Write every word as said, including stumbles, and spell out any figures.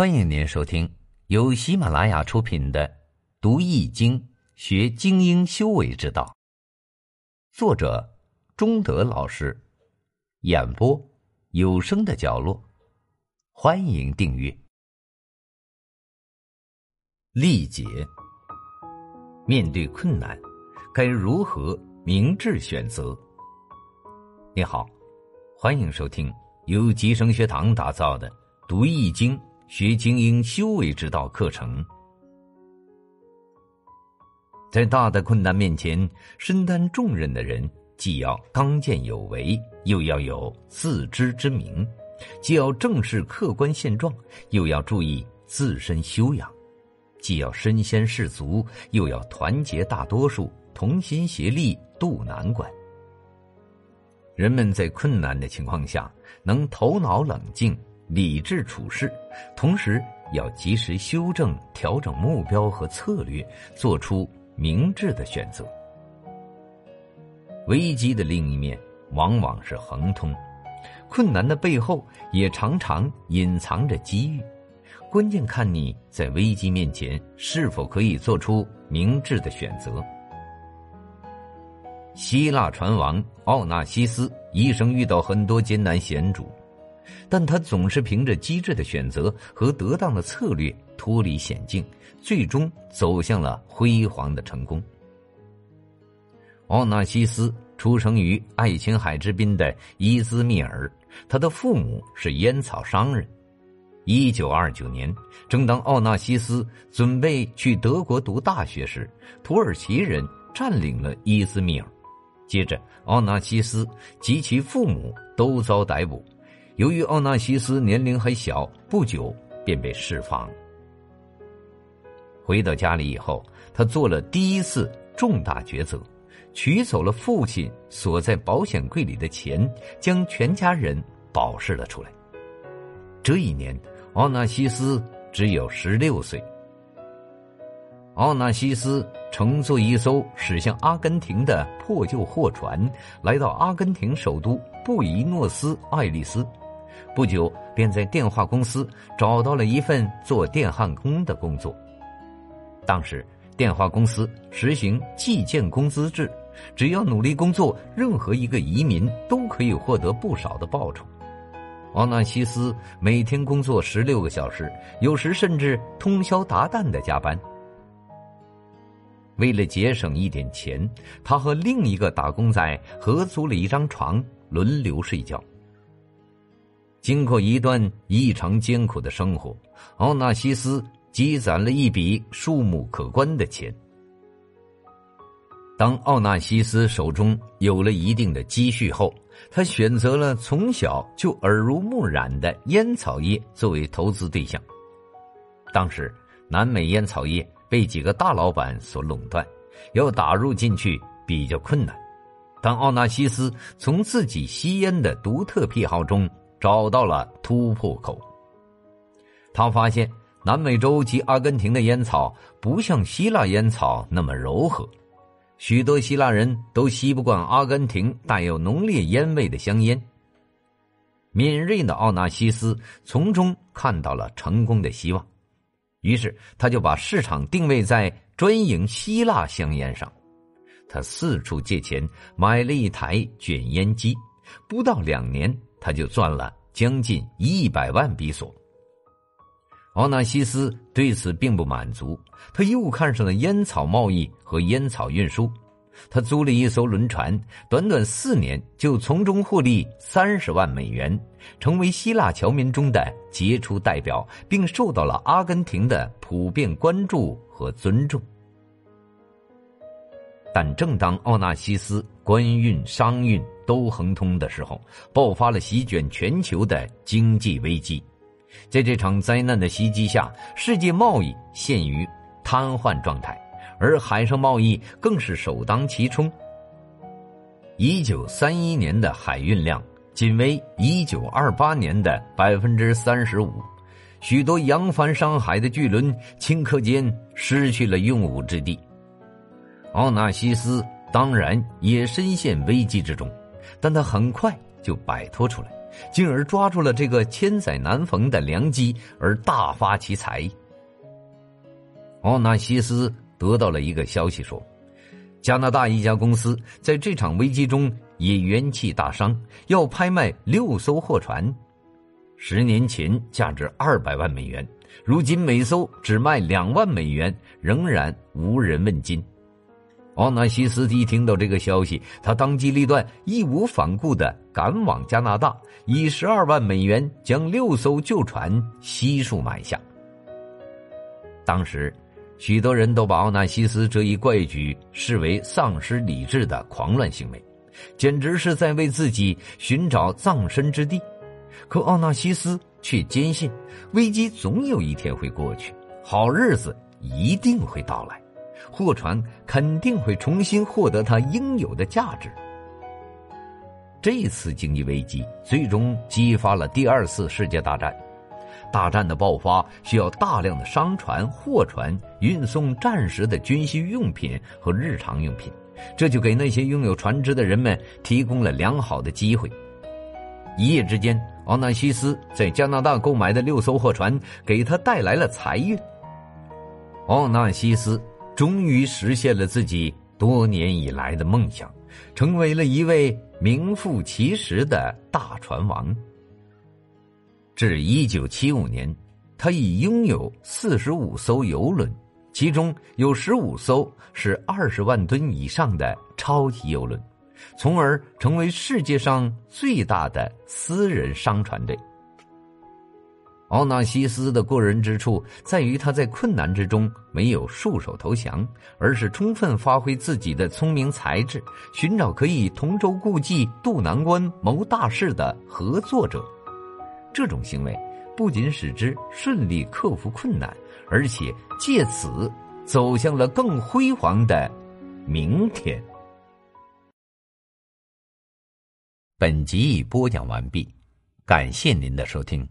欢迎您收听由喜马拉雅出品的《读易经学精英修为之道》，作者钟德老师，演播有声的角落。欢迎订阅。历解，面对困难该如何明智选择？你好，欢迎收听由吉生学堂打造的《读易经》学精英修为之道课程。在大的困难面前，身担重任的人既要刚健有为，又要有自知之明，既要正视客观现状，又要注意自身修养，既要身先士卒，又要团结大多数，同心协力渡难关。人们在困难的情况下能头脑冷静，理智处事，同时要及时修正调整目标和策略，做出明智的选择。危机的另一面往往是横通，困难的背后也常常隐藏着机遇，关键看你在危机面前是否可以做出明智的选择。希腊船王奥纳西斯一生遇到很多艰难险阻，但他总是凭着机智的选择和得当的策略脱离险境，最终走向了辉煌的成功。奥纳西斯出生于爱琴海之滨的伊兹密尔，他的父母是烟草商人。一九二九年，正当奥纳西斯准备去德国读大学时，土耳其人占领了伊兹密尔。接着，奥纳西斯及其父母都遭逮捕。由于奥纳西斯年龄还小，不久便被释放。回到家里以后，他做了第一次重大抉择，取走了父亲锁在保险柜里的钱，将全家人保释了出来。这一年，奥纳西斯只有十六岁。奥纳西斯乘坐一艘驶向阿根廷的破旧货船，来到阿根廷首都布宜诺斯艾利斯。不久便在电话公司找到了一份做电焊工的工作。当时电话公司实行计件工资制，只要努力工作，任何一个移民都可以获得不少的报酬。奥纳西斯每天工作十六个小时，有时甚至通宵达旦的加班。为了节省一点钱，他和另一个打工仔合租了一张床，轮流睡觉。经过一段异常艰苦的生活，奥纳西斯积攒了一笔数目可观的钱。当奥纳西斯手中有了一定的积蓄后，他选择了从小就耳濡目染的烟草业作为投资对象。当时南美烟草业被几个大老板所垄断，要打入进去比较困难，但奥纳西斯从自己吸烟的独特癖好中找到了突破口。他发现南美洲及阿根廷的烟草不像希腊烟草那么柔和，许多希腊人都吸不惯阿根廷带有浓烈烟味的香烟。敏锐的奥纳西斯从中看到了成功的希望，于是他就把市场定位在专营希腊香烟上。他四处借钱买了一台卷烟机，不到两年他就赚了将近一百万比索。奥纳西斯对此并不满足，他又看上了烟草贸易和烟草运输。他租了一艘轮船，短短四年就从中获利三十万美元，成为希腊侨民中的杰出代表，并受到了阿根廷的普遍关注和尊重。但正当奥纳西斯官运、商运都亨通的时候，爆发了席卷全球的经济危机。在这场灾难的袭击下，世界贸易陷于瘫痪状态，而海上贸易更是首当其冲。一九三一年的海运量仅为一九二八年的 百分之三十五， 许多扬帆商海的巨轮顷刻间失去了用武之地。奥纳西斯当然也深陷危机之中，但他很快就摆脱出来，进而抓住了这个千载难逢的良机而大发其财。奥纳西斯得到了一个消息说，加拿大一家公司在这场危机中也元气大伤，要拍卖六艘货船，十年前价值二百万美元，如今每艘只卖两万美元，仍然无人问津。奥纳西斯一听到这个消息，他当机立断，义无反顾地赶往加拿大，以十二万美元将六艘旧船悉数买下。当时许多人都把奥纳西斯这一怪举视为丧失理智的狂乱行为，简直是在为自己寻找葬身之地。可奥纳西斯却坚信，危机总有一天会过去，好日子一定会到来，货船肯定会重新获得它应有的价值。这次经济危机最终激发了第二次世界大战。大战的爆发需要大量的商船、货船运送战时的军需用品和日常用品，这就给那些拥有船只的人们提供了良好的机会。一夜之间，奥纳西斯在加拿大购买的六艘货船给他带来了财运。奥纳西斯终于实现了自己多年以来的梦想，成为了一位名副其实的大船王。至一九七五年，他已拥有四十五艘邮轮，其中有十五艘是二十万吨以上的超级邮轮，从而成为世界上最大的私人商船队。奥纳西斯的过人之处在于，他在困难之中没有束手投降，而是充分发挥自己的聪明才智，寻找可以同舟共济、渡难关、谋大事的合作者。这种行为不仅使之顺利克服困难，而且借此走向了更辉煌的明天。本集已播讲完毕，感谢您的收听。